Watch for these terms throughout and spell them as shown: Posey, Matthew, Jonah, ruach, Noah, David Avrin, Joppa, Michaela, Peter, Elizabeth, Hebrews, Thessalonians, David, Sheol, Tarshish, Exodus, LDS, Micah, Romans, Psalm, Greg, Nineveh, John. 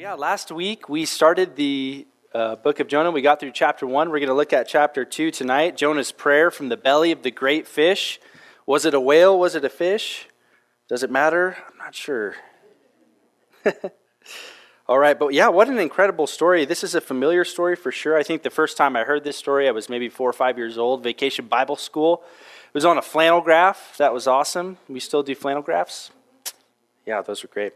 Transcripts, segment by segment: Yeah, last week we started the book of Jonah. We got through chapter 1. We're going to look at chapter 2 tonight. Jonah's prayer from the belly of the great fish. Was it a whale? Was it a fish? Does it matter? I'm not sure. All right, but yeah, what an incredible story. This is a familiar story for sure. I think the first time I heard this story, I was maybe 4 or 5 years old, vacation Bible school. It was on a flannel graph. That was awesome. We still do flannel graphs. Yeah, those were great.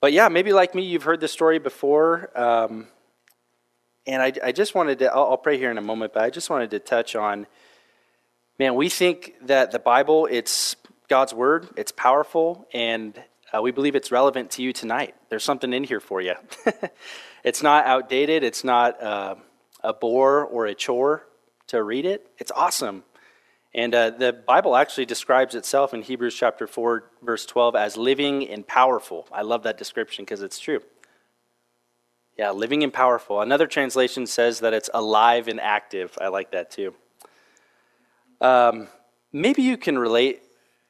But yeah, maybe like me, you've heard this story before. And I just wanted to, I'll pray here in a moment, but I just wanted to touch on, man, we think that the Bible, it's God's word, it's powerful, and we believe it's relevant to you tonight. There's something in here for you. It's not outdated. It's not a bore or a chore to read it. It's awesome. And the Bible actually describes itself in Hebrews chapter 4, verse 12, as living and powerful. I love that description because it's true. Yeah, living and powerful. Another translation says that it's alive and active. I like that too. Maybe you can relate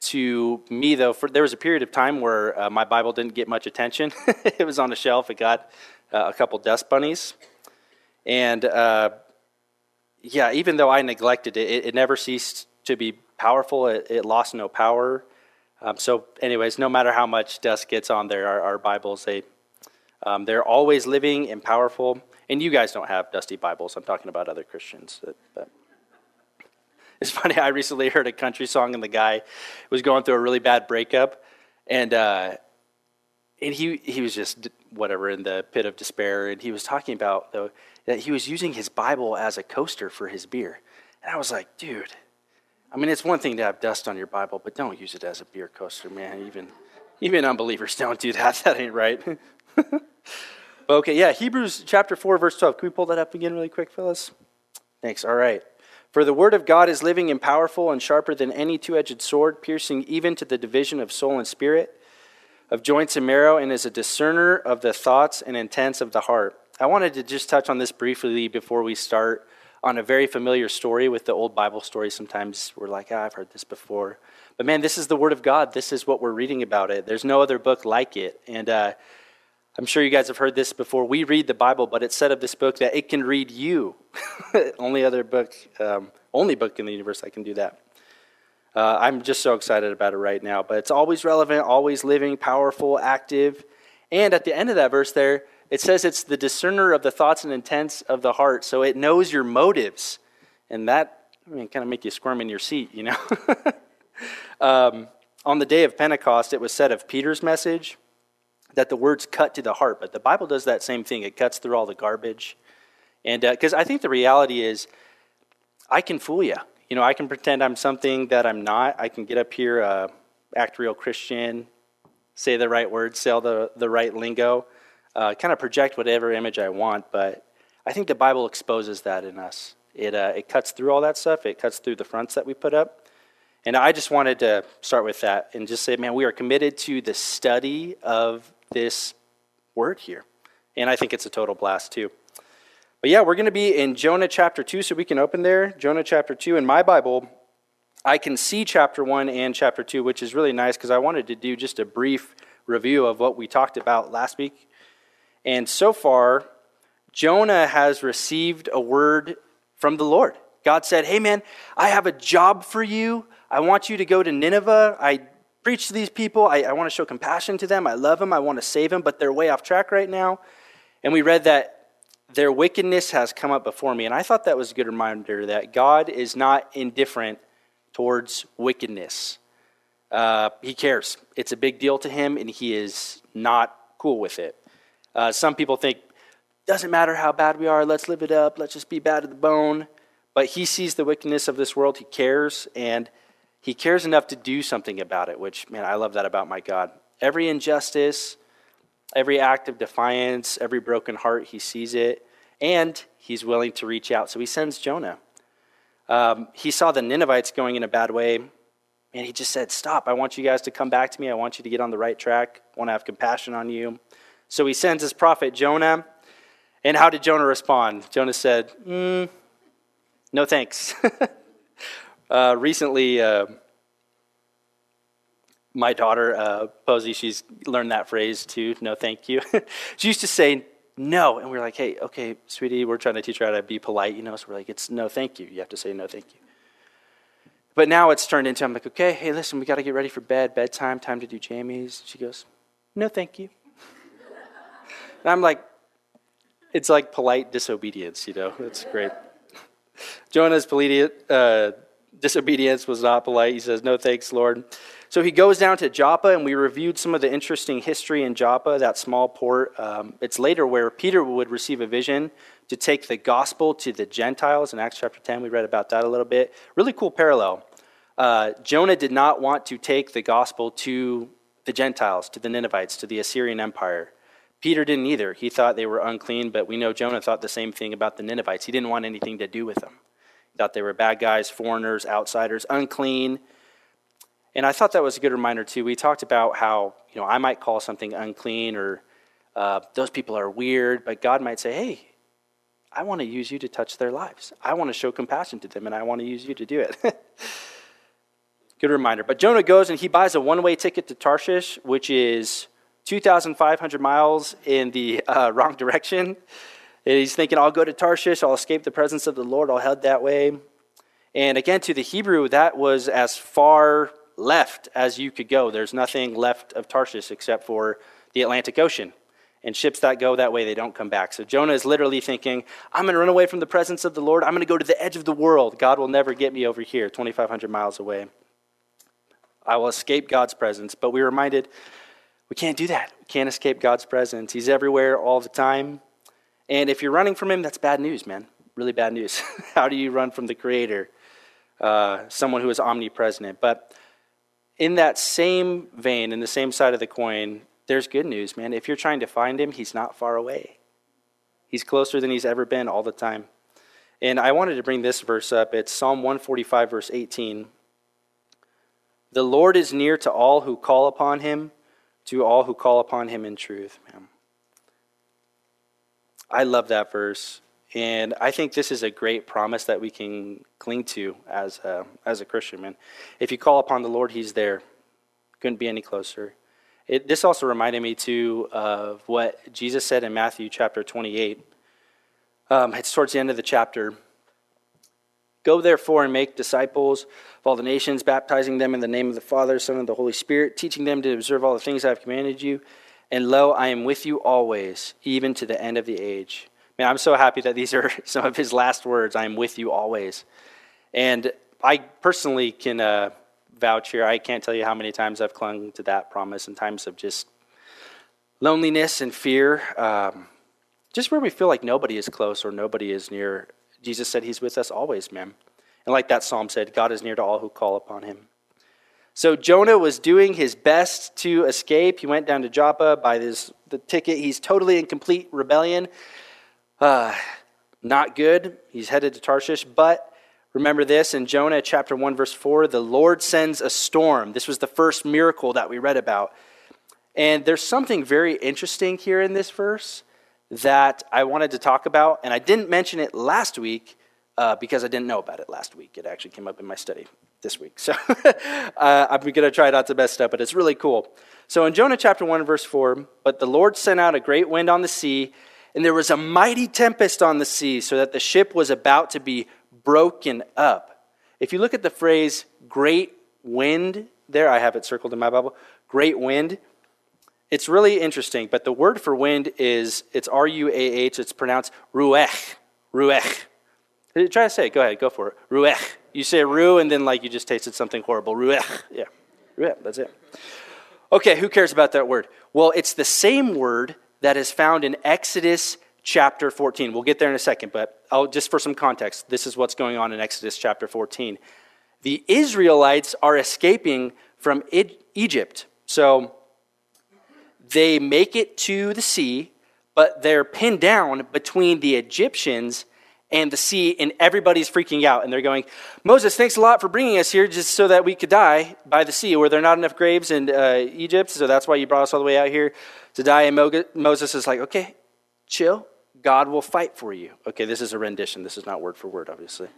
to me, though. There was a period of time where my Bible didn't get much attention. It was on a shelf. It got a couple dust bunnies. And yeah, even though I neglected it, it never ceased to be powerful. It lost no power. So anyways, no matter how much dust gets on there, our Bibles, they're always living and powerful. And you guys don't have dusty Bibles. I'm talking about other Christians. But it's funny, I recently heard a country song, and the guy was going through a really bad breakup, and he was just, whatever, in the pit of despair, and he was talking about, though, that he was using his Bible as a coaster for his beer. And I was like, dude, I mean, it's one thing to have dust on your Bible, but don't use it as a beer coaster, man. Even unbelievers don't do that. That ain't right. Okay, yeah, Hebrews chapter 4, verse 12. Can we pull that up again really quick, fellas? Thanks. All right. For the word of God is living and powerful and sharper than any two-edged sword, piercing even to the division of soul and spirit, of joints and marrow, and is a discerner of the thoughts and intents of the heart. I wanted to just touch on this briefly before we start on a very familiar story with the old Bible story. Sometimes we're like, I've heard this before. But man, this is the Word of God. This is what we're reading about it. There's no other book like it. And I'm sure you guys have heard this before. We read the Bible, but it's said of this book that it can read you. Only book in the universe that can do that. I'm just so excited about it right now. But it's always relevant, always living, powerful, active. And at the end of that verse there, it says it's the discerner of the thoughts and intents of the heart. So it knows your motives. And that, I mean, kind of make you squirm in your seat, you know. On the day of Pentecost, it was said of Peter's message that the words cut to the heart. But the Bible does that same thing. It cuts through all the garbage. And because I think the reality is, I can fool you. You know, I can pretend I'm something that I'm not. I can get up here, act real Christian, say the right words, say all the right lingo, kind of project whatever image I want. But I think the Bible exposes that in us. It cuts through all that stuff. It cuts through the fronts that we put up. And I just wanted to start with that and just say, man, we are committed to the study of this word here. And I think it's a total blast too. But yeah, we're going to be in Jonah chapter 2, so we can open there. Jonah chapter 2. In my Bible, I can see chapter 1 and chapter 2, which is really nice because I wanted to do just a brief review of what we talked about last week. And so far, Jonah has received a word from the Lord. God said, hey man, I have a job for you. I want you to go to Nineveh. I preach to these people. I want to show compassion to them. I love them. I want to save them, but they're way off track right now. And we read that their wickedness has come up before me. And I thought that was a good reminder that God is not indifferent towards wickedness. He cares. It's a big deal to him, and he is not cool with it. Some people think, doesn't matter how bad we are, let's live it up, let's just be bad to the bone. But he sees the wickedness of this world, he cares, and he cares enough to do something about it, which, man, I love that about my God. Every injustice, every act of defiance, every broken heart, he sees it, and he's willing to reach out. So he sends Jonah. He saw the Ninevites going in a bad way, and he just said, stop, I want you guys to come back to me. I want you to get on the right track. I want to have compassion on you. So he sends his prophet Jonah, and how did Jonah respond? Jonah said, no thanks. Recently, my daughter, Posey, she's learned that phrase too, no thank you. She used to say no, and we were like, hey, okay, sweetie, we're trying to teach her how to be polite, you know, so we're like, it's no thank you. You have to say no thank you. But now it's turned into, I'm like, okay, hey, listen, we got to get ready for bed, bedtime, time to do jammies. She goes, no thank you. And I'm like, it's like polite disobedience, you know, it's great. Jonah's disobedience was not polite. He says, no thanks, Lord. So he goes down to Joppa, and we reviewed some of the interesting history in Joppa, that small port. It's later where Peter would receive a vision to take the gospel to the Gentiles. In Acts chapter 10, we read about that a little bit. Really cool parallel. Jonah did not want to take the gospel to the Gentiles, to the Ninevites, to the Assyrian Empire. Peter didn't either. He thought they were unclean, but we know Jonah thought the same thing about the Ninevites. He didn't want anything to do with them. He thought they were bad guys, foreigners, outsiders, unclean. And I thought that was a good reminder too. We talked about how, you know, I might call something unclean or those people are weird, but God might say, hey, I want to use you to touch their lives. I want to show compassion to them, and I want to use you to do it. Good reminder. But Jonah goes and he buys a one-way ticket to Tarshish, which is 2,500 miles in the wrong direction. And he's thinking, I'll go to Tarshish, I'll escape the presence of the Lord, I'll head that way. And again, to the Hebrew, that was as far left as you could go. There's nothing left of Tarshish except for the Atlantic Ocean. And ships that go that way, they don't come back. So Jonah is literally thinking, I'm going to run away from the presence of the Lord. I'm going to go to the edge of the world. God will never get me over here, 2,500 miles away. I will escape God's presence. But we're reminded, we can't do that. We can't escape God's presence. He's everywhere all the time. And if you're running from him, that's bad news, man. Really bad news. How do you run from the Creator? Someone who is omnipresent. But in that same vein, in the same side of the coin, there's good news, man. If you're trying to find him, he's not far away. He's closer than he's ever been all the time. And I wanted to bring this verse up. It's Psalm 145, verse 18. The Lord is near to all who call upon him, to all who call upon him in truth, man. I love that verse, and I think this is a great promise that we can cling to as a Christian, man. If you call upon the Lord, he's there. Couldn't be any closer. This also reminded me, too, of what Jesus said in Matthew chapter 28. It's towards the end of the chapter. Go, therefore, and make disciples of all the nations, baptizing them in the name of the Father, Son, and the Holy Spirit, teaching them to observe all the things I have commanded you. And lo, I am with you always, even to the end of the age. Man, I'm so happy that these are some of his last words. I am with you always. And I personally can vouch here. I can't tell you how many times I've clung to that promise in times of just loneliness and fear, just where we feel like nobody is close or nobody is near. Jesus said he's with us always, man. And like that psalm said, God is near to all who call upon him. So Jonah was doing his best to escape. He went down to Joppa by the ticket. He's totally in complete rebellion. Not good. He's headed to Tarshish. But remember this in Jonah chapter 1, verse 4, the Lord sends a storm. This was the first miracle that we read about. And there's something very interesting here in this verse that I wanted to talk about. And I didn't mention it last week because I didn't know about it last week. It actually came up in my study this week. So I'm going to try not to mess it up, but it's really cool. So in Jonah chapter 1, verse 4, but the Lord sent out a great wind on the sea, and there was a mighty tempest on the sea, so that the ship was about to be broken up. If you look at the phrase great wind there, I have it circled in my Bible, great wind. It's really interesting, but the word for wind is, it's R-U-A-H, it's pronounced ruach, ruach. Try to say it. Go ahead, go for it. Ruach. You say ru, and then like you just tasted something horrible. Ruach. Yeah. Ruach, that's it. Okay, who cares about that word? Well, it's the same word that is found in Exodus chapter 14. We'll get there in a second, but just for some context, this is what's going on in Exodus chapter 14. The Israelites are escaping from Egypt. So they make it to the sea, but they're pinned down between the Egyptians and the sea, and everybody's freaking out, and they're going, Moses, thanks a lot for bringing us here just so that we could die by the sea. Were there not enough graves in Egypt, so that's why you brought us all the way out here to die? And Moses is like, okay, chill. God will fight for you. Okay, this is a rendition. This is not word for word, obviously.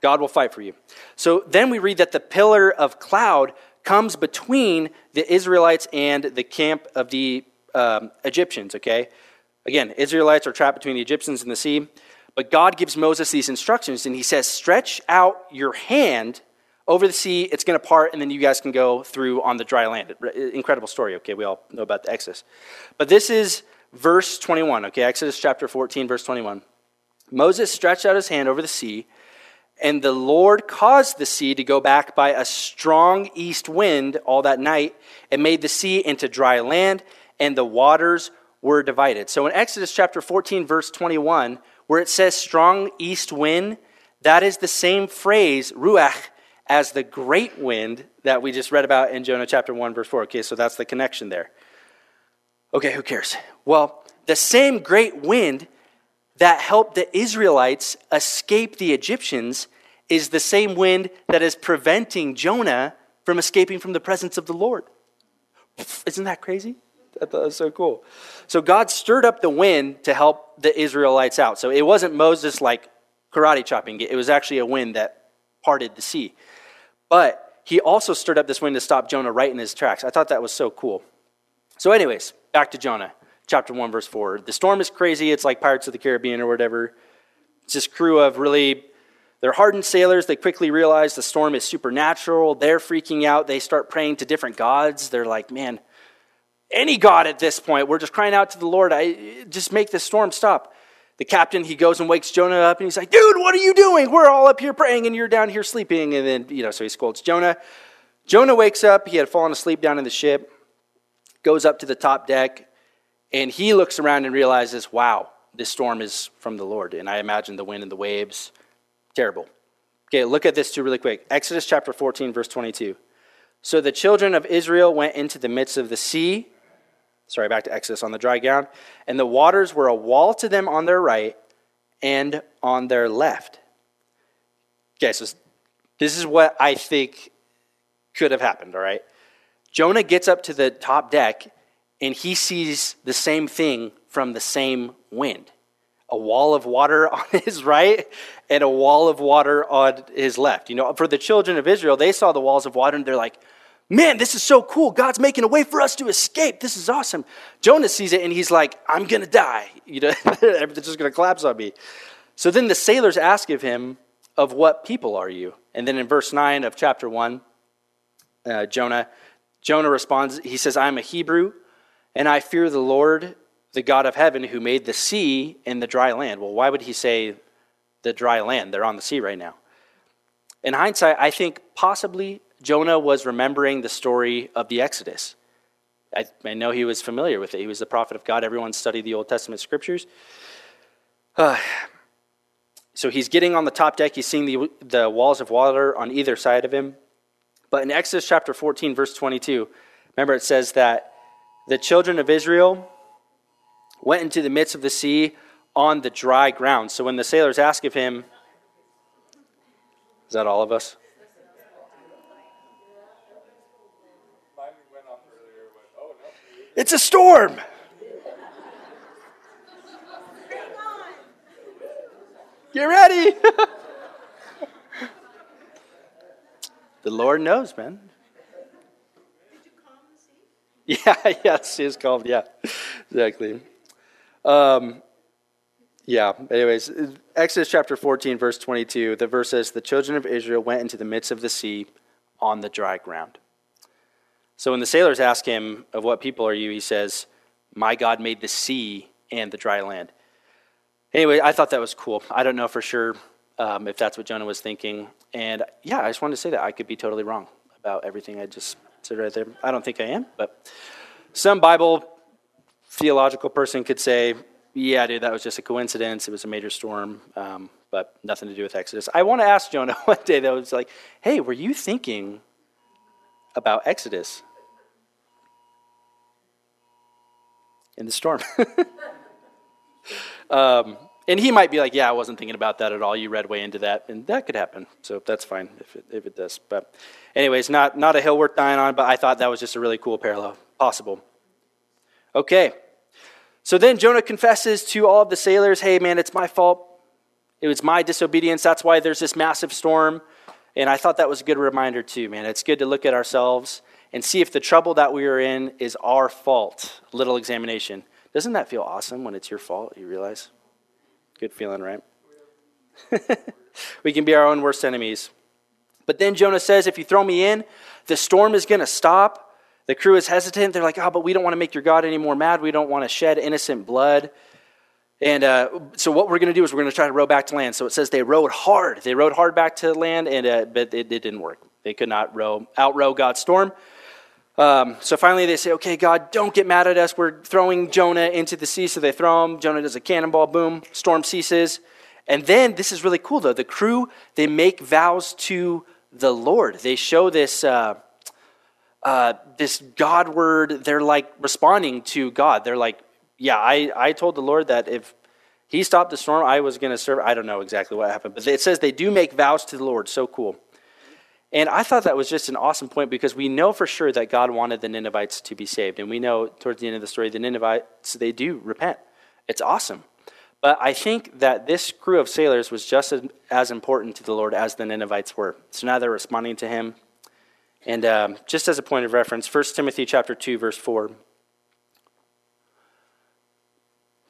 God will fight for you. So then we read that the pillar of cloud comes between the Israelites and the camp of the Egyptians, okay? Again, Israelites are trapped between the Egyptians and the sea. But God gives Moses these instructions, and he says, stretch out your hand over the sea. It's going to part, and then you guys can go through on the dry land. Incredible story, okay? We all know about the Exodus. But this is verse 21, okay? Exodus chapter 14, verse 21. Moses stretched out his hand over the sea, and the Lord caused the sea to go back by a strong east wind all that night, and made the sea into dry land, and the waters were divided. So in Exodus chapter 14, verse 21, where it says strong east wind, that is the same phrase, ruach, as the great wind that we just read about in Jonah chapter 1, verse 4. Okay, so that's the connection there. Okay, who cares? Well, the same great wind that helped the Israelites escape the Egyptians is the same wind that is preventing Jonah from escaping from the presence of the Lord. Isn't that crazy? I thought that was so cool. So God stirred up the wind to help the Israelites out. So it wasn't Moses like karate chopping it. It was actually a wind that parted the sea. But he also stirred up this wind to stop Jonah right in his tracks. I thought that was so cool. So anyways, back to Jonah, chapter 1, verse 4. The storm is crazy. It's like Pirates of the Caribbean or whatever. It's this crew of really, they're hardened sailors. They quickly realize the storm is supernatural. They're freaking out. They start praying to different gods. They're like, man, any god at this point. We're just crying out to the Lord. Just make this storm stop. The captain, he goes and wakes Jonah up, and he's like, dude, what are you doing? We're all up here praying, and you're down here sleeping. And then, so he scolds Jonah. Jonah wakes up. He had fallen asleep down in the ship, goes up to the top deck, and he looks around and realizes, wow, this storm is from the Lord. And I imagine the wind and the waves, terrible. Okay, look at this too really quick. Exodus chapter 14, verse 22. So the children of Israel went into the midst of the sea, back to Exodus, on the dry ground. And the waters were a wall to them on their right and on their left. Okay, so this is what I think could have happened, all right? Jonah gets up to the top deck, and he sees the same thing from the same wind. A wall of water on his right and a wall of water on his left. For the children of Israel, they saw the walls of water, and they're like, man, this is so cool. God's making a way for us to escape. This is awesome. Jonah sees it, and he's like, I'm going to die. Everything's just going to collapse on me. So then the sailors ask of him, of what people are you? And then in verse 9 of chapter 1, Jonah responds. He says, I'm a Hebrew, and I fear the Lord, the God of heaven, who made the sea and the dry land. Well, why would he say the dry land? They're on the sea right now. In hindsight, I think possibly Jonah was remembering the story of the Exodus. I know he was familiar with it. He was the prophet of God. Everyone studied the Old Testament scriptures. So he's getting on the top deck. He's seeing the walls of water on either side of him. But in Exodus chapter 14, verse 22, remember it says that the children of Israel went into the midst of the sea on the dry ground. So when the sailors ask of him, is that all of us? It's a storm. Get ready. The Lord knows, man. Did you calm the sea? Yeah, the sea is calmed. Yeah, exactly. Anyways, Exodus chapter 14, verse 22, the verse says, the children of Israel went into the midst of the sea on the dry ground. So when the sailors ask him, of what people are you? He says, my God made the sea and the dry land. Anyway, I thought that was cool. I don't know for sure if that's what Jonah was thinking. And yeah, I just wanted to say that I could be totally wrong about everything I just said right there. I don't think I am, but some Bible theological person could say, yeah, dude, that was just a coincidence. It was a major storm, but nothing to do with Exodus. I want to ask Jonah one day, though, it's like, hey, were you thinking about Exodus in the storm? And he might be like, yeah, I wasn't thinking about that at all. You read way into that, and that could happen. So that's fine if it does. But anyways, not a hill worth dying on, but I thought that was just a really cool parallel possible. Okay. So then Jonah confesses to all of the sailors, hey, man, it's my fault. It was my disobedience. That's why there's this massive storm. And I thought that was a good reminder too, man. It's good to look at ourselves and see if the trouble that we are in is our fault. Little examination. Doesn't that feel awesome when it's your fault, you realize? Good feeling, right? We can be our own worst enemies. But then Jonah says, if you throw me in, the storm is going to stop. The crew is hesitant. They're like, oh, but we don't want to make your God any more mad. We don't want to shed innocent blood. And so what we're going to do is we're going to try to row back to land. So it says they rowed hard. They rowed hard back to land, and but it didn't work. They could not outrow God's storm. So finally they say, okay, God, don't get mad at us. We're throwing Jonah into the sea. So they throw him. Jonah does a cannonball, boom, storm ceases. And then, this is really cool though, the crew, they make vows to the Lord. They show this this God word. They're like responding to God. They're like, yeah, I told the Lord that if he stopped the storm, I was going to serve. I don't know exactly what happened, but it says they do make vows to the Lord. So cool. And I thought that was just an awesome point because we know for sure that God wanted the Ninevites to be saved. And we know towards the end of the story, the Ninevites, they do repent. It's awesome. But I think that this crew of sailors was just as important to the Lord as the Ninevites were. So now they're responding to him. And just as a point of reference, 1 Timothy chapter 2, verse 4.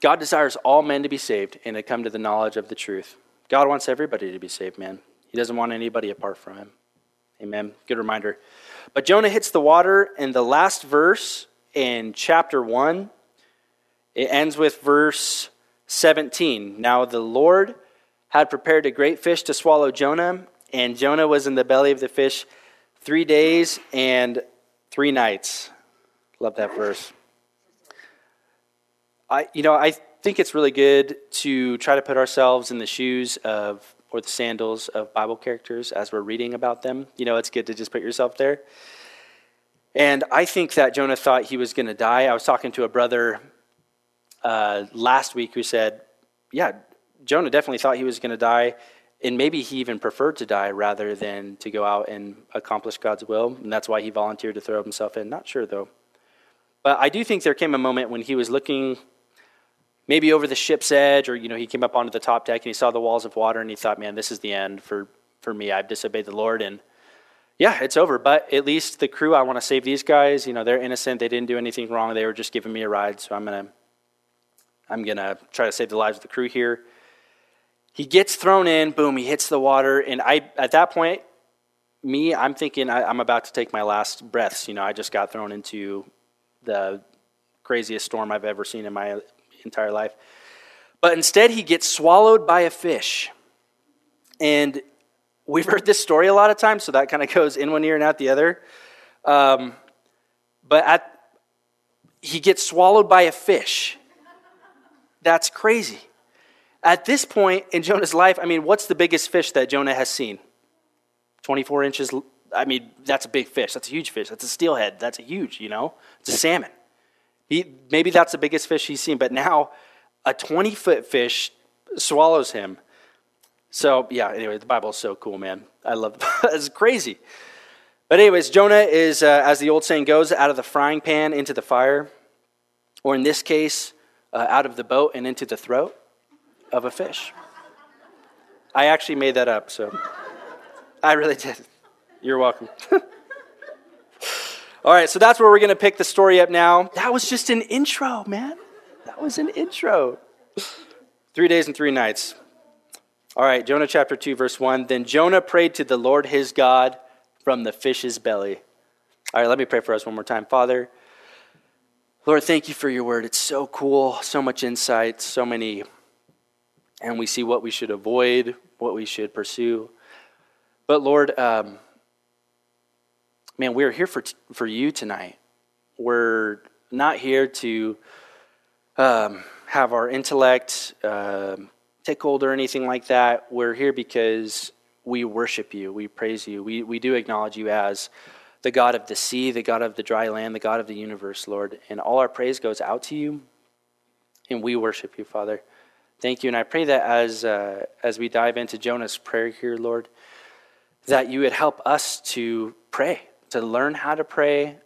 God desires all men to be saved and to come to the knowledge of the truth. God wants everybody to be saved, man. He doesn't want anybody apart from him. Amen. Good reminder. But Jonah hits the water, and the last verse in chapter 1, it ends with verse 17. Now the Lord had prepared a great fish to swallow Jonah, and Jonah was in the belly of the fish 3 days and 3 nights. Love that verse. I think it's really good to try to put ourselves in the shoes of, or the sandals of, Bible characters as we're reading about them. You know, it's good to just put yourself there. And I think that Jonah thought he was going to die. I was talking to a brother last week who said, yeah, Jonah definitely thought he was going to die, and maybe he even preferred to die rather than to go out and accomplish God's will, and that's why he volunteered to throw himself in. Not sure, though. But I do think there came a moment when he was looking maybe over the ship's edge, or, you know, he came up onto the top deck and he saw the walls of water and he thought, man, this is the end for me. I've disobeyed the Lord, and yeah, it's over. But at least the crew, I want to save these guys. You know, they're innocent. They didn't do anything wrong. They were just giving me a ride. So I'm going to try to save the lives of the crew here. He gets thrown in, boom, he hits the water. And at that point, I'm thinking I'm about to take my last breaths. You know, I just got thrown into the craziest storm I've ever seen in my entire life. But instead, he gets swallowed by a fish. And we've heard this story a lot of times, so that kind of goes in one ear and out the other. He gets swallowed by a fish. That's crazy. At this point in Jonah's life, I mean, what's the biggest fish that Jonah has seen? 24 inches. I mean, that's a big fish. That's a huge fish. That's a steelhead. That's a huge, you know, it's a salmon. Maybe that's the biggest fish he's seen, but now a 20-foot fish swallows him. So, yeah, anyway, the Bible's so cool, man. I love it. It's crazy. But anyways, Jonah is, as the old saying goes, out of the frying pan into the fire, or in this case, out of the boat and into the throat of a fish. I actually made that up, so I really did. You're welcome. All right, so that's where we're going to pick the story up now. That was just an intro, man. That was an intro. 3 days and 3 nights. All right, Jonah chapter 2, verse 1. Then Jonah prayed to the Lord his God from the fish's belly. All right, let me pray for us one more time. Father, Lord, thank you for your word. It's so cool, so much insight, so many. And we see what we should avoid, what we should pursue. But Lord, man, we're here for you tonight. We're not here to have our intellect tickled or anything like that. We're here because we worship you. We praise you. We do acknowledge you as the God of the sea, the God of the dry land, the God of the universe, Lord. And all our praise goes out to you, and we worship you, Father. Thank you. And I pray that as we dive into Jonah's prayer here, Lord, that you would help us to pray, to learn how to pray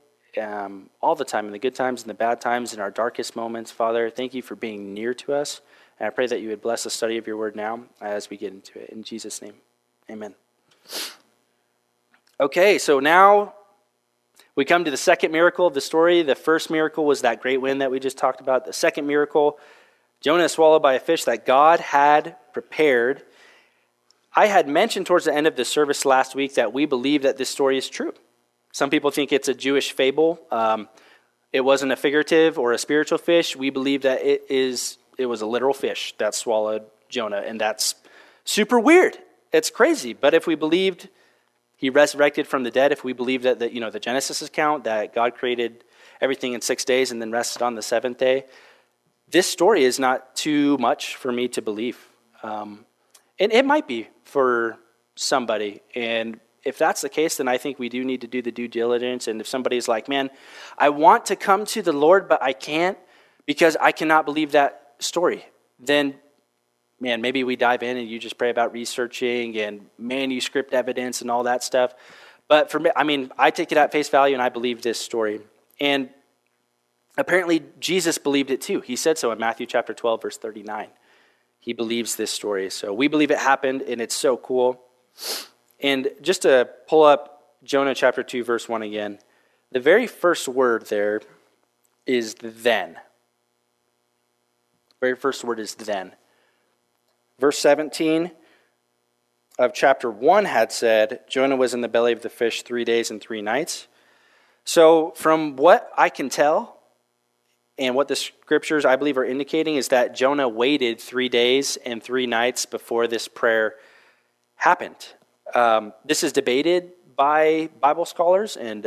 all the time, in the good times and the bad times, in our darkest moments. Father, thank you for being near to us. And I pray that you would bless the study of your word now as we get into it. In Jesus' name, amen. Okay, so now we come to the second miracle of the story. The first miracle was that great wind that we just talked about. The second miracle, Jonah is swallowed by a fish that God had prepared. I had mentioned towards the end of the service last week that we believe that this story is true. Some people think it's a Jewish fable. It wasn't a figurative or a spiritual fish. We believe that it was a literal fish that swallowed Jonah, and that's super weird. It's crazy. But if we believed he resurrected from the dead, if we believe that the Genesis account, that God created everything in 6 days and then rested on the seventh day, this story is not too much for me to believe. And it might be for somebody. And if that's the case, then I think we do need to do the due diligence. And if somebody's like, man, I want to come to the Lord, but I can't because I cannot believe that story, then, man, maybe we dive in and you just pray about researching and manuscript evidence and all that stuff. But for me, I take it at face value and I believe this story. And apparently Jesus believed it too. He said so in Matthew chapter 12, verse 39. He believes this story. So we believe it happened, and it's so cool. And just to pull up Jonah chapter 2, verse 1 again, the very first word there is then. The very first word is then. Verse 17 of chapter 1 had said, Jonah was in the belly of the fish 3 days and 3 nights. So from what I can tell, and what the scriptures, I believe, are indicating is that Jonah waited 3 days and 3 nights before this prayer happened. This is debated by Bible scholars, and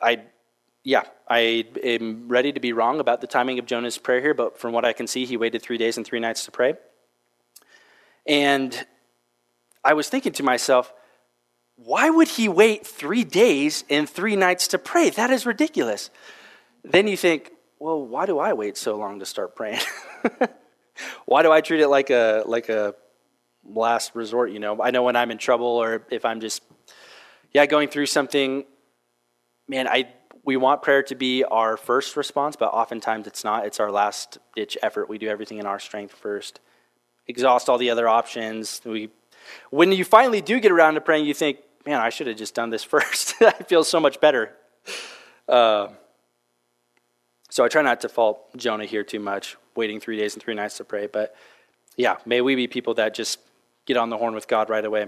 I am ready to be wrong about the timing of Jonah's prayer here, but from what I can see, he waited 3 days and 3 nights to pray. And I was thinking to myself, why would he wait 3 days and 3 nights to pray? That is ridiculous. Then you think, well, why do I wait so long to start praying? Why do I treat it like a last resort? I know when I'm in trouble or if I'm just going through something. Man, we want prayer to be our first response, but oftentimes it's not. It's our last ditch effort. We do everything in our strength first, exhaust all the other options. When you finally do get around to praying, you think, man, I should have just done this first. I feel so much better. So I try not to fault Jonah here too much, waiting 3 days and 3 nights to pray. But may we be people that just get on the horn with God right away.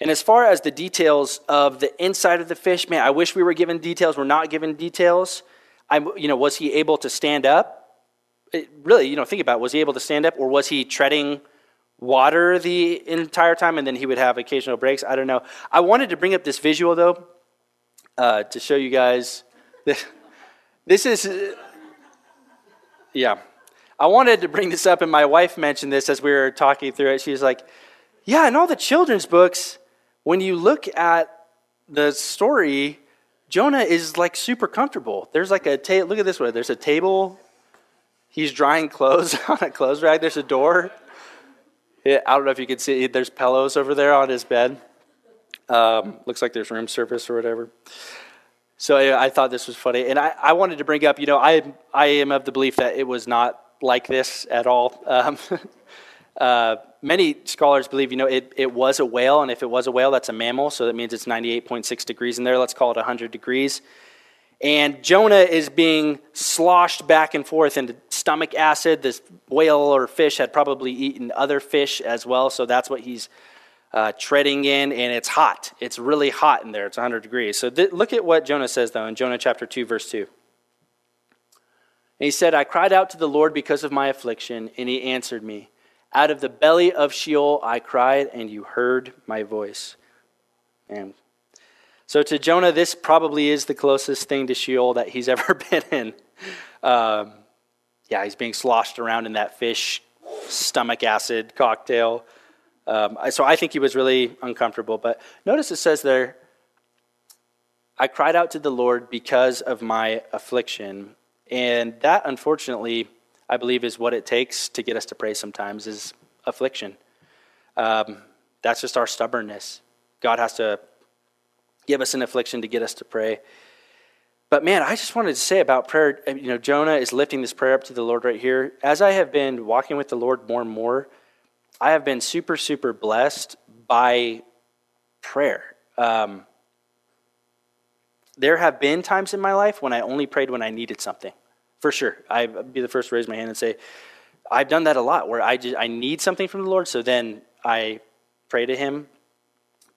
And as far as the details of the inside of the fish, man, I wish we were given details. We're not given details. Was he able to stand up? Think about it. Was he able to stand up, or was he treading water the entire time and then he would have occasional breaks? I don't know. I wanted to bring up this visual, though, to show you guys this. I wanted to bring this up, and my wife mentioned this as we were talking through it. She was like, in all the children's books, when you look at the story, Jonah is like super comfortable. There's like look at this one. There's a table. He's drying clothes on a clothes rack. There's a door. Yeah, I don't know if you can see. There's pillows over there on his bed. Looks like there's room service or whatever. So I thought this was funny, and I wanted to bring up, I am of the belief that it was not like this at all. Many scholars believe, it was a whale, and if it was a whale, that's a mammal, so that means it's 98.6 degrees in there. Let's call it 100 degrees. And Jonah is being sloshed back and forth into stomach acid. This whale or fish had probably eaten other fish as well, so that's what he's treading in, and it's hot. It's really hot in there. It's 100 degrees. So look at what Jonah says, though, in Jonah chapter 2, verse 2. And he said, I cried out to the Lord because of my affliction, and he answered me. Out of the belly of Sheol I cried, and you heard my voice. And so to Jonah, this probably is the closest thing to Sheol that he's ever been in. He's being sloshed around in that fish stomach acid cocktail. So I think he was really uncomfortable. But notice it says there, I cried out to the Lord because of my affliction. And that, unfortunately, I believe is what it takes to get us to pray sometimes, is affliction. That's just our stubbornness. God has to give us an affliction to get us to pray. But man, I just wanted to say about prayer, Jonah is lifting this prayer up to the Lord right here. As I have been walking with the Lord more and more, I have been super, super blessed by prayer. There have been times in my life when I only prayed when I needed something. For sure. I'd be the first to raise my hand and say, I've done that a lot, where I need something from the Lord, so then I pray to him.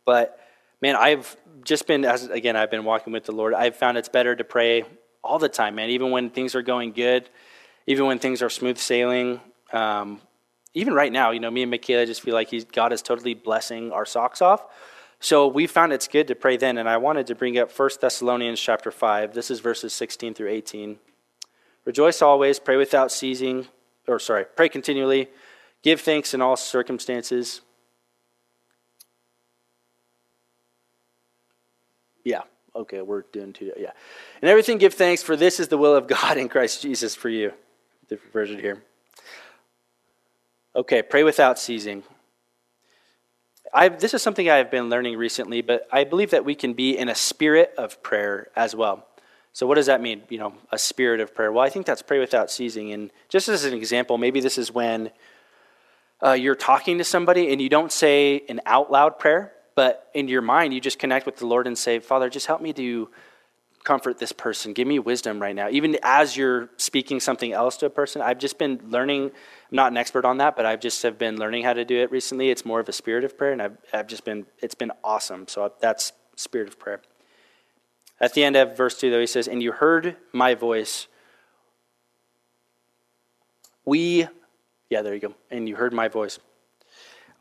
But man, I've just been, I've been walking with the Lord. I've found it's better to pray all the time, man, even when things are going good, even when things are smooth sailing. Even right now, you know, me and Michaela just feel like God is totally blessing our socks off. So we found it's good to pray then, and I wanted to bring up 1 Thessalonians chapter 5. This is verses 16 through 18. Rejoice always, pray without ceasing, pray continually, give thanks in all circumstances. Yeah, okay, we're doing two, yeah. And everything give thanks, for this is the will of God in Christ Jesus for you. Different version here. Okay, pray without ceasing. This is something I have been learning recently, but I believe that we can be in a spirit of prayer as well. So what does that mean, you know, a spirit of prayer? Well, I think that's pray without ceasing. And just as an example, maybe this is when you're talking to somebody and you don't say an out-loud prayer, but in your mind, you just connect with the Lord and say, Father, just help me to comfort this person. Give me wisdom right now. Even as you're speaking something else to a person, I've just been learning. I'm not an expert on that, but I've been learning how to do it recently. It's more of a spirit of prayer, and I've just been, it's been awesome. So that's spirit of prayer. At the end of verse 2, though, he says, and you heard my voice. And you heard my voice.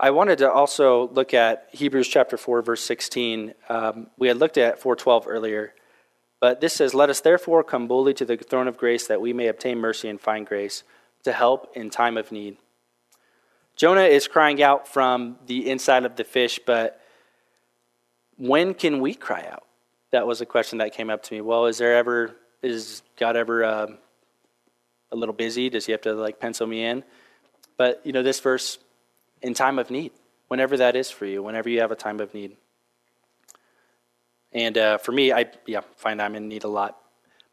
I wanted to also look at Hebrews chapter 4, verse 16. We had looked at 4:12 earlier. But this says, let us therefore come boldly to the throne of grace, that we may obtain mercy and find grace to help in time of need. Jonah is crying out from the inside of the fish, but when can we cry out? That was a question that came up to me. Well, is God ever a little busy? Does he have to like pencil me in? But you know, this verse, in time of need, whenever that is for you, whenever you have a time of need. And for me, I find I'm in need a lot.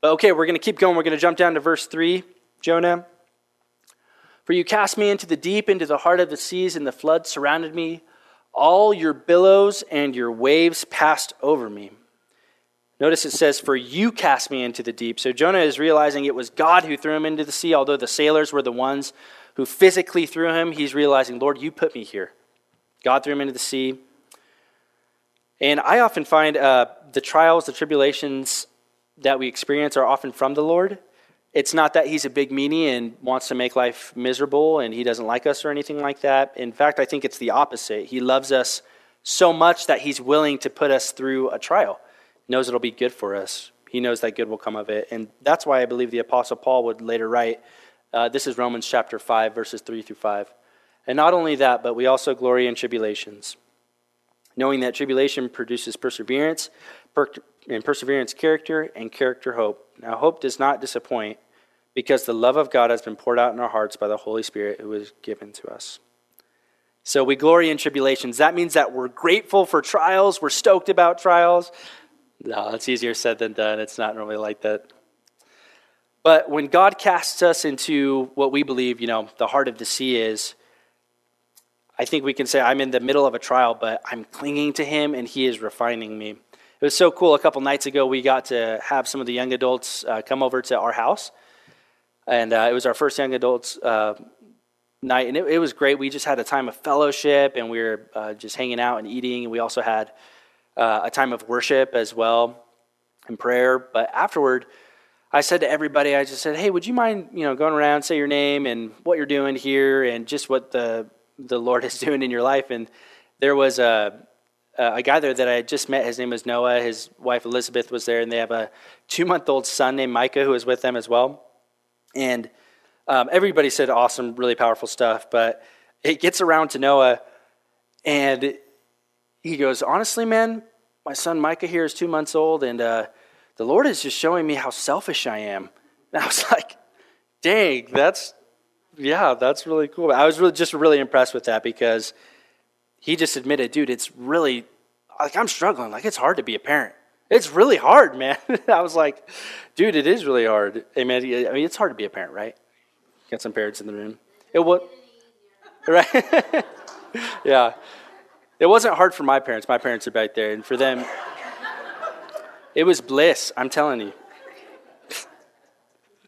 But okay, we're going to keep going. We're going to jump down to verse 3, Jonah. For you cast me into the deep, into the heart of the seas, and the flood surrounded me. All your billows and your waves passed over me. Notice it says, for you cast me into the deep. So Jonah is realizing it was God who threw him into the sea. Although the sailors were the ones who physically threw him, he's realizing, Lord, you put me here. God threw him into the sea. And I often find the trials, the tribulations that we experience are often from the Lord. It's not that he's a big meanie and wants to make life miserable and he doesn't like us or anything like that. In fact, I think it's the opposite. He loves us so much that he's willing to put us through a trial. He knows it'll be good for us. He knows that good will come of it. And that's why I believe the Apostle Paul would later write, this is Romans chapter 5, verses 3 through 5. And not only that, but we also glory in tribulations, knowing that tribulation produces perseverance, and perseverance character, and character hope. Now hope does not disappoint, because the love of God has been poured out in our hearts by the Holy Spirit who was given to us. So we glory in tribulations. That means that we're grateful for trials. We're stoked about trials. No, it's easier said than done. It's not normally like that. But when God casts us into what we believe, you know, the heart of the sea is, I think we can say I'm in the middle of a trial, but I'm clinging to him and he is refining me. It was so cool. A couple nights ago, we got to have some of the young adults come over to our house. And it was our first young adults night. And it was great. We just had a time of fellowship and we were just hanging out and eating. And we also had a time of worship as well and prayer. But afterward, I said to everybody, I just said, hey, would you mind, you know, going around, say your name and what you're doing here and just what the Lord is doing in your life. And there was a guy there that I had just met. His name was Noah. His wife Elizabeth was there, and they have a 2-month-old son named Micah who is with them as well. And everybody said awesome, really powerful stuff, but it gets around to Noah, and he goes, honestly, man, my son Micah here is 2 months old, and the Lord is just showing me how selfish I am. And I was like, dang, that's really cool. I was really impressed with that, because he just admitted, dude, it's really, like, I'm struggling. Like, it's hard to be a parent. It's really hard, man. I was like, dude, it is really hard. Amen. I mean, it's hard to be a parent, right? Got some parents in the room. It was, right? Yeah. It wasn't hard for my parents. My parents are back there. And for them, it was bliss, I'm telling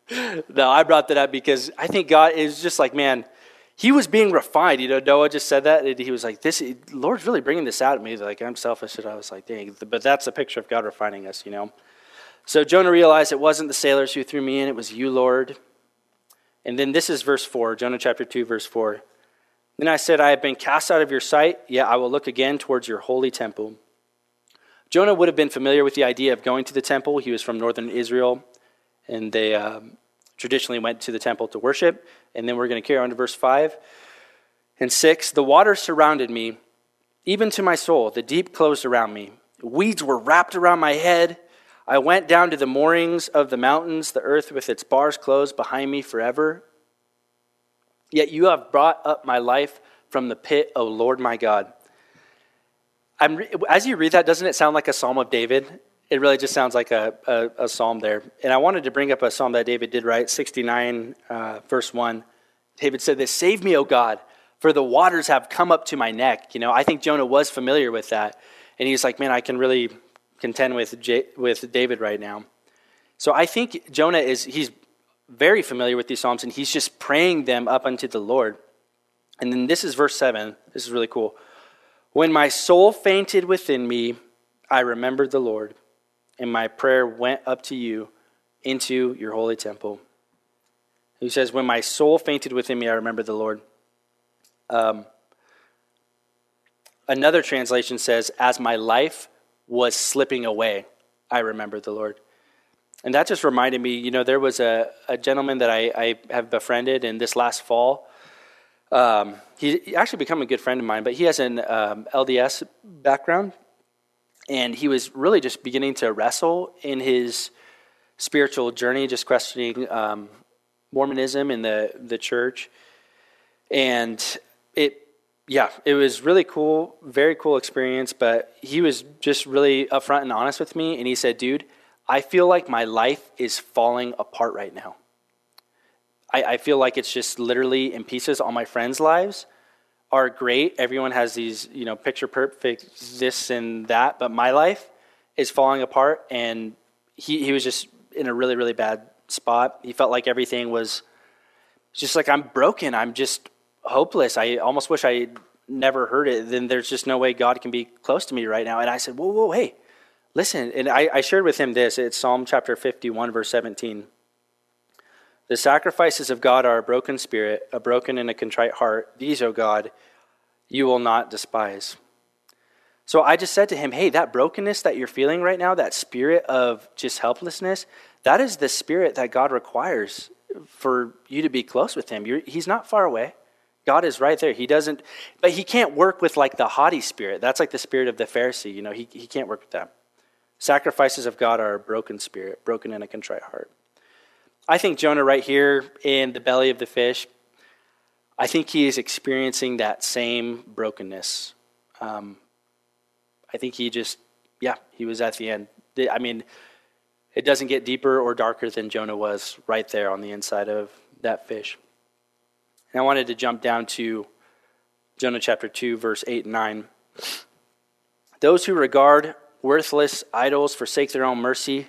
you. No, I brought that up because I think God is just like, man, he was being refined. You know, Noah just said that. And he was like, "This Lord's really bringing this out of me." Like, I'm selfish. And I was like, dang. But that's a picture of God refining us, you know. So Jonah realized it wasn't the sailors who threw me in. It was you, Lord. And then this is verse 4, Jonah chapter 2, verse 4. Then I said, "I have been cast out of your sight, yet I will look again towards your holy temple." Jonah would have been familiar with the idea of going to the temple. He was from northern Israel, and they traditionally went to the temple to worship. And then we're going to carry on to verse 5 and 6. "The water surrounded me, even to my soul. The deep closed around me. Weeds were wrapped around my head. I went down to the moorings of the mountains. The earth with its bars closed behind me forever. Yet you have brought up my life from the pit, O Lord my God." As you read that, doesn't it sound like a Psalm of David? It really just sounds like a psalm there. And I wanted to bring up a psalm that David did write, 69, verse 1. David said this, "Save me, O God, for the waters have come up to my neck." You know, I think Jonah was familiar with that. And he's like, man, I can really contend with David right now. So I think Jonah he's very familiar with these psalms, and he's just praying them up unto the Lord. And then this is verse 7. This is really cool. "When my soul fainted within me, I remembered the Lord, and my prayer went up to you into your holy temple." He says, "When my soul fainted within me, I remembered the Lord." Another translation says, "As my life was slipping away, I remembered the Lord." And that just reminded me, you know, there was a gentleman that I have befriended, and this last fall, he actually became a good friend of mine, but he has an LDS background, and he was really just beginning to wrestle in his spiritual journey, just questioning Mormonism and the church. And it was really cool, very cool experience, but he was just really upfront and honest with me, and he said, "Dude, I feel like my life is falling apart right now. I feel like it's just literally in pieces. All my friends' lives are great. Everyone has these, you know, picture perfect this and that, but my life is falling apart." And he was just in a really, really bad spot. He felt like everything was just like, I'm broken. I'm just hopeless. I almost wish I never heard it. Then there's just no way God can be close to me right now. And I said, whoa, hey. Listen, and I shared with him this. It's Psalm chapter 51, verse 17. "The sacrifices of God are a broken spirit, a broken and a contrite heart. These, O God, you will not despise." So I just said to him, hey, that brokenness that you're feeling right now, that spirit of just helplessness, that is the spirit that God requires for you to be close with him. He's not far away. God is right there. He doesn't, but he can't work with like the haughty spirit. That's like the spirit of the Pharisee. You know, he can't work with that. Sacrifices of God are a broken spirit, broken and a contrite heart. I think Jonah right here in the belly of the fish, I think he is experiencing that same brokenness. I think he just, he was at the end. I mean, it doesn't get deeper or darker than Jonah was right there on the inside of that fish. And I wanted to jump down to Jonah chapter 2, verse 8 and 9. "Those who regard worthless idols forsake their own mercy,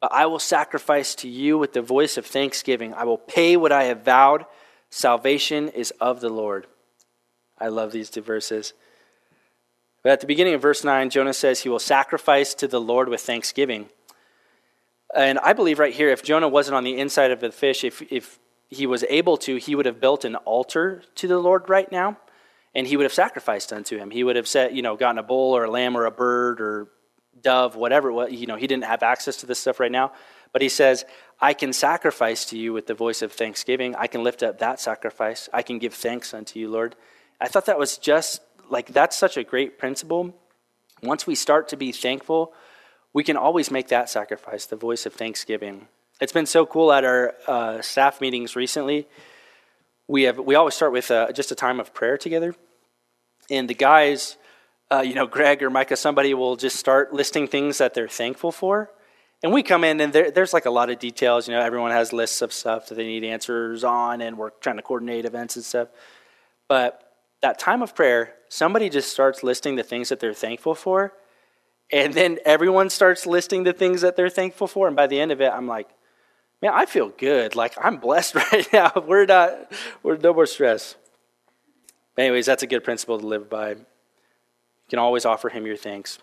but I will sacrifice to you with the voice of thanksgiving. I will pay what I have vowed. Salvation is of the Lord." I love these two verses. But at the beginning of verse 9, Jonah says he will sacrifice to the Lord with thanksgiving. And I believe right here, if Jonah wasn't on the inside of the fish, if he was able to, he would have built an altar to the Lord right now, and he would have sacrificed unto him. He would have said, you know, gotten a bull or a lamb or a bird or dove, whatever, you know, he didn't have access to this stuff right now, but he says, I can sacrifice to you with the voice of thanksgiving. I can lift up that sacrifice. I can give thanks unto you, Lord. I thought that was just like, that's such a great principle. Once we start to be thankful, we can always make that sacrifice, the voice of thanksgiving. It's been so cool at our staff meetings recently. We always start with just a time of prayer together, and the guys, you know, Greg or Micah, somebody will just start listing things that they're thankful for. And we come in and there's like a lot of details. You know, everyone has lists of stuff that they need answers on, and we're trying to coordinate events and stuff. But that time of prayer, somebody just starts listing the things that they're thankful for, and then everyone starts listing the things that they're thankful for, and by the end of it, I'm like, man, I feel good. Like, I'm blessed right now. We're no more stress. But anyways, that's a good principle to live by. You can always offer him your thanks.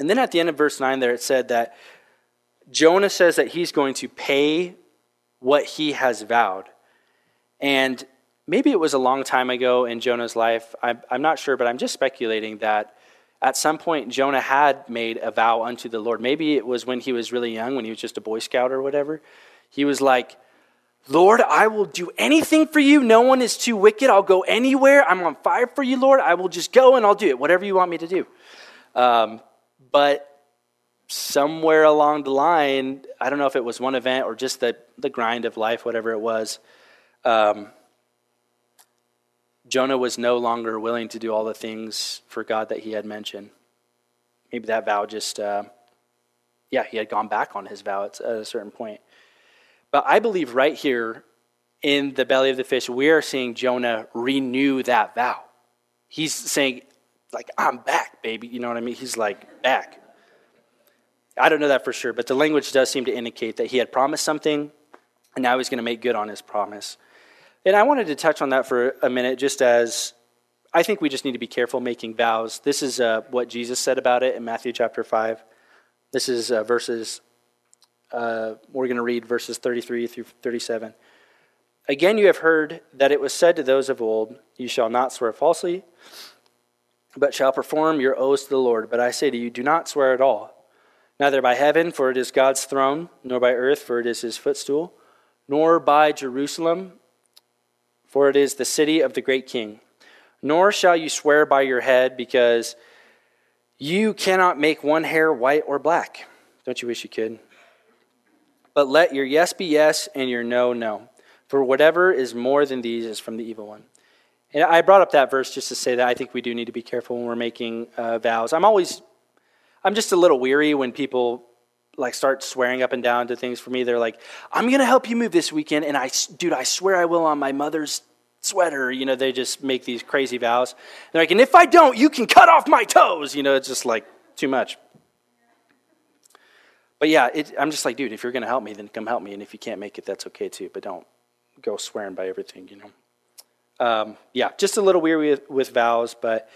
And then at the end of verse 9 there, it said that Jonah says that he's going to pay what he has vowed. And maybe it was a long time ago in Jonah's life. I'm not sure, but I'm just speculating that at some point Jonah had made a vow unto the Lord. Maybe it was when he was really young, when he was just a Boy Scout or whatever. He was like, Lord, I will do anything for you. No one is too wicked. I'll go anywhere. I'm on fire for you, Lord. I will just go and I'll do it, whatever you want me to do. But somewhere along the line, I don't know if it was one event or just the grind of life, whatever it was, Jonah was no longer willing to do all the things for God that he had mentioned. Maybe that vow just, he had gone back on his vow at a certain point. But I believe right here in the belly of the fish, we are seeing Jonah renew that vow. He's saying, like, I'm back, baby. You know what I mean? He's like, back. I don't know that for sure, but the language does seem to indicate that he had promised something, and now he's going to make good on his promise. And I wanted to touch on that for a minute, just as I think we just need to be careful making vows. This is what Jesus said about it in Matthew chapter 5. This is we're going to read verses 33 through 37. Again, you have heard that it was said to those of old, you shall not swear falsely, but shall perform your oaths to the Lord. But I say to you, do not swear at all, neither by heaven, for it is God's throne, nor by earth, for it is his footstool, nor by Jerusalem, for it is the city of the great king. Nor shall you swear by your head, because you cannot make one hair white or black. Don't you wish you could? But let your yes be yes and your no, no. For whatever is more than these is from the evil one. And I brought up that verse just to say that I think we do need to be careful when we're making vows. I'm just a little weary when people like start swearing up and down to things. For me, they're like, I'm going to help you move this weekend. And I swear I will on my mother's sweater. You know, they just make these crazy vows. And they're like, and if I don't, you can cut off my toes. You know, it's just like too much. But yeah, I'm just like, dude, if you're going to help me, then come help me. And if you can't make it, that's okay too. But don't go swearing by everything, you know. Just a little weary with vows. But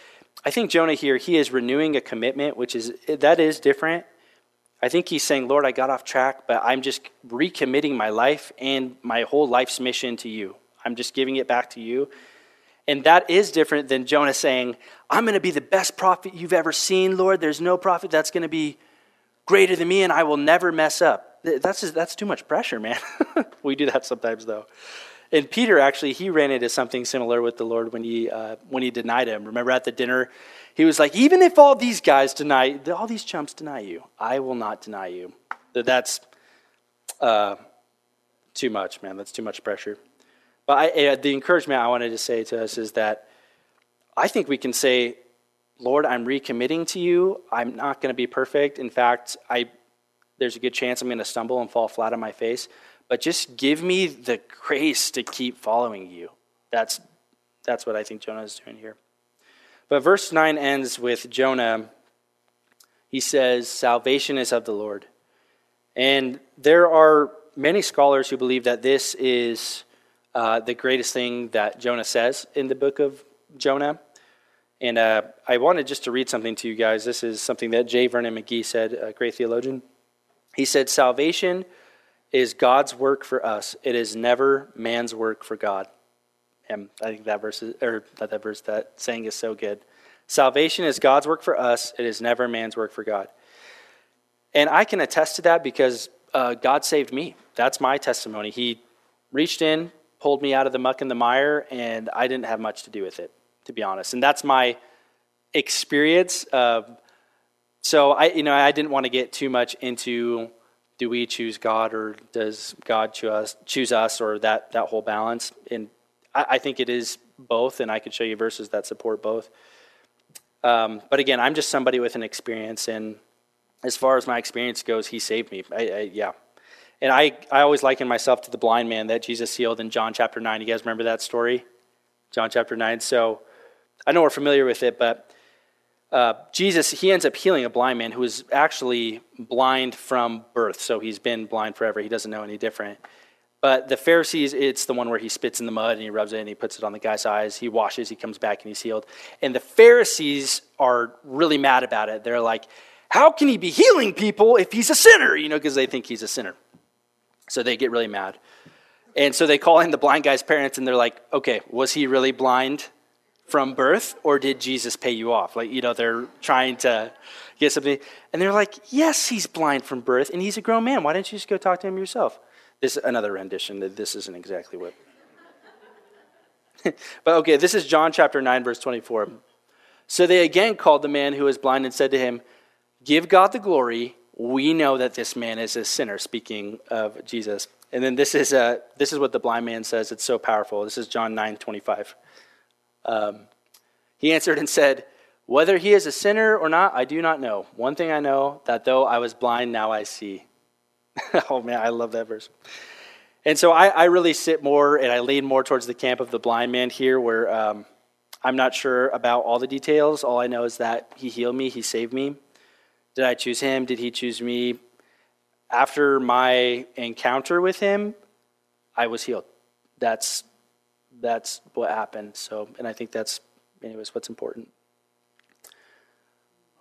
I think Jonah here, he is renewing a commitment, which is different. I think he's saying, Lord, I got off track, but I'm just recommitting my life and my whole life's mission to you. I'm just giving it back to you. And that is different than Jonah saying, I'm going to be the best prophet you've ever seen, Lord. There's no prophet that's going to be greater than me, and I will never mess up. That's too much pressure, man. We do that sometimes, though. And Peter, actually, he ran into something similar with the Lord when he denied him. Remember at the dinner, he was like, even if all these guys deny, all these chumps deny you, I will not deny you. That's too much, man. That's too much pressure. But the encouragement I wanted to say to us is that I think we can say, Lord, I'm recommitting to you. I'm not going to be perfect. In fact, there's a good chance I'm going to stumble and fall flat on my face. But just give me the grace to keep following you. That's what I think Jonah is doing here. But verse 9 ends with Jonah. He says, salvation is of the Lord. And there are many scholars who believe that this is the greatest thing that Jonah says in the book of Jonah. And I wanted just to read something to you guys. This is something that J. Vernon McGee said, a great theologian. He said, salvation is God's work for us. It is never man's work for God. And I think that saying is so good. Salvation is God's work for us. It is never man's work for God. And I can attest to that because God saved me. That's my testimony. He reached in, pulled me out of the muck and the mire, and I didn't have much to do with it, to be honest. And that's my experience. So I didn't want to get too much into, do we choose God or does God choose us or that whole balance? And I think it is both, and I can show you verses that support both. But again, I'm just somebody with an experience, and as far as my experience goes, he saved me. And I always liken myself to the blind man that Jesus healed in John chapter 9. You guys remember that story? John chapter 9. So I know we're familiar with it, but Jesus, he ends up healing a blind man who is actually blind from birth. So he's been blind forever. He doesn't know any different. But the Pharisees, it's the one where he spits in the mud and he rubs it and he puts it on the guy's eyes. He washes, he comes back, and he's healed. And the Pharisees are really mad about it. They're like, how can he be healing people if he's a sinner? You know, because they think he's a sinner. So they get really mad. And so they call in the blind guy's parents and they're like, okay, was he really blind from birth, or did Jesus pay you off? Like, you know, they're trying to get something. And they're like, yes, he's blind from birth and he's a grown man. Why don't you just go talk to him yourself? This is another rendition. This isn't exactly what. But okay, this is John chapter 9, verse 24. So they again called the man who was blind and said to him, give God the glory. We know that this man is a sinner, speaking of Jesus. And then this is what the blind man says. It's so powerful. This is John 9, 25. He answered and said, whether he is a sinner or not, I do not know. One thing I know, that though I was blind, now I see. Oh man, I love that verse. And so I really sit more and I lean more towards the camp of the blind man here, where I'm not sure about all the details. All I know is that he healed me, he saved me. Did I choose him? Did he choose me? After my encounter with him, I was healed. That's what happened. So, and I think that's, anyways, what's important.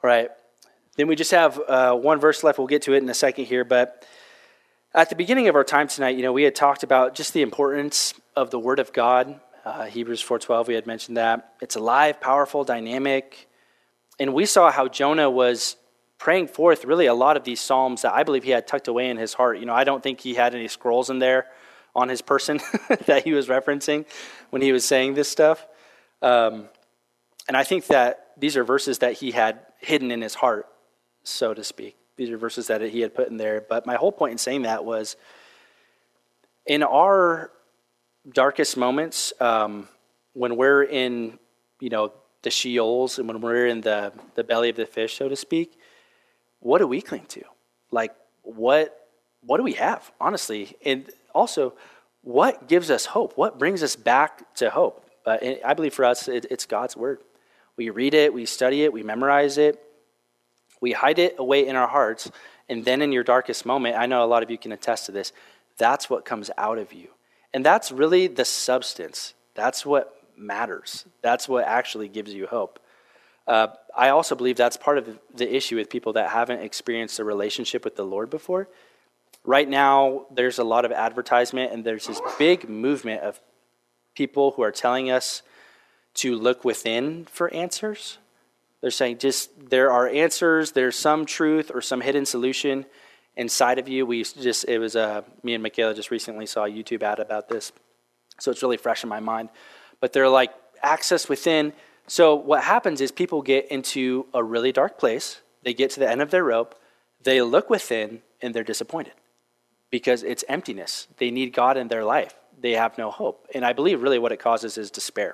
All right. Then we just have one verse left. We'll get to it in a second here, but at the beginning of our time tonight, you know, we had talked about just the importance of the Word of God. Hebrews 4:12, we had mentioned that. It's alive, powerful, dynamic. And we saw how Jonah was praying forth really a lot of these psalms that I believe he had tucked away in his heart. You know, I don't think he had any scrolls in there on his person that he was referencing when he was saying this stuff. And I think that these are verses that he had hidden in his heart, so to speak. These are verses that he had put in there. But my whole point in saying that was, in our darkest moments, when we're in, you know, the Sheols and when we're in the belly of the fish, so to speak, what do we cling to? Like, what do we have, honestly? And also, what gives us hope? What brings us back to hope? But I believe for us, it's God's Word. We read it, we study it, we memorize it. We hide it away in our hearts, and then in your darkest moment, I know a lot of you can attest to this, that's what comes out of you. And that's really the substance. That's what matters. That's what actually gives you hope. I also believe that's part of the issue with people that haven't experienced a relationship with the Lord before. Right now, there's a lot of advertisement, and there's this big movement of people who are telling us to look within for answers. They're saying just there are answers, there's some truth or some hidden solution inside of you. Me and Michaela just recently saw a YouTube ad about this, so it's really fresh in my mind. But they're like, access within. So what happens is people get into a really dark place. They get to the end of their rope. They look within and they're disappointed because it's emptiness. They need God in their life. They have no hope. And I believe really what it causes is despair.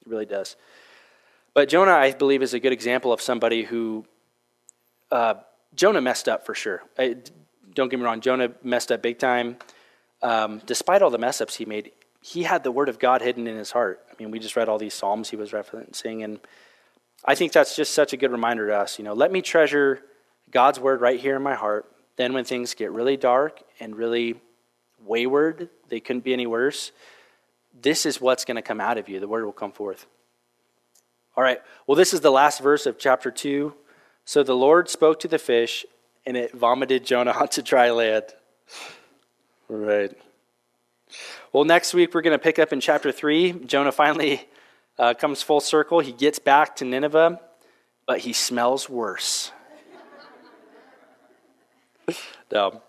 It really does. But Jonah, I believe, is a good example of somebody who, Jonah messed up for sure. Don't get me wrong, Jonah messed up big time. Despite all the mess ups he made, he had the Word of God hidden in his heart. I mean, we just read all these psalms he was referencing, and I think that's just such a good reminder to us. You know, let me treasure God's Word right here in my heart. Then when things get really dark and really wayward, they couldn't be any worse, this is what's going to come out of you. The Word will come forth. All right, well, this is the last verse of chapter 2. So the Lord spoke to the fish, and it vomited Jonah onto dry land. All right. Well, next week, we're going to pick up in chapter 3. Jonah finally comes full circle. He gets back to Nineveh, but he smells worse. No.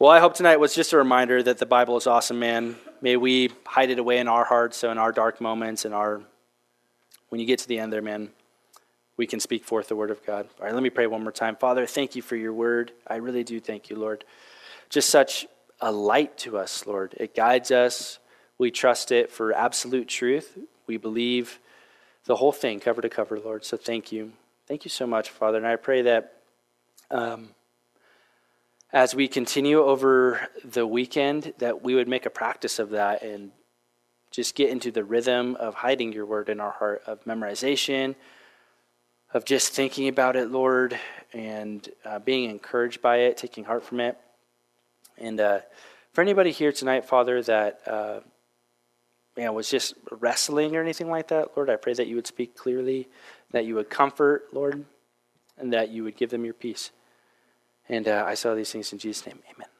Well, I hope tonight was just a reminder that the Bible is awesome, man. May we hide it away in our hearts, so in our dark moments, in our... when you get to the end there, man, we can speak forth the Word of God. All right, let me pray one more time. Father, thank you for your Word. I really do thank you, Lord. Just such a light to us, Lord. It guides us. We trust it for absolute truth. We believe the whole thing cover to cover, Lord. So thank you. Thank you so much, Father. And I pray that as we continue over the weekend, that we would make a practice of that and just get into the rhythm of hiding your word in our heart, of memorization, of just thinking about it, Lord, and being encouraged by it, taking heart from it. And for anybody here tonight, Father, that was just wrestling or anything like that, Lord, I pray that you would speak clearly, that you would comfort, Lord, and that you would give them your peace. And I saw these things in Jesus' name. Amen.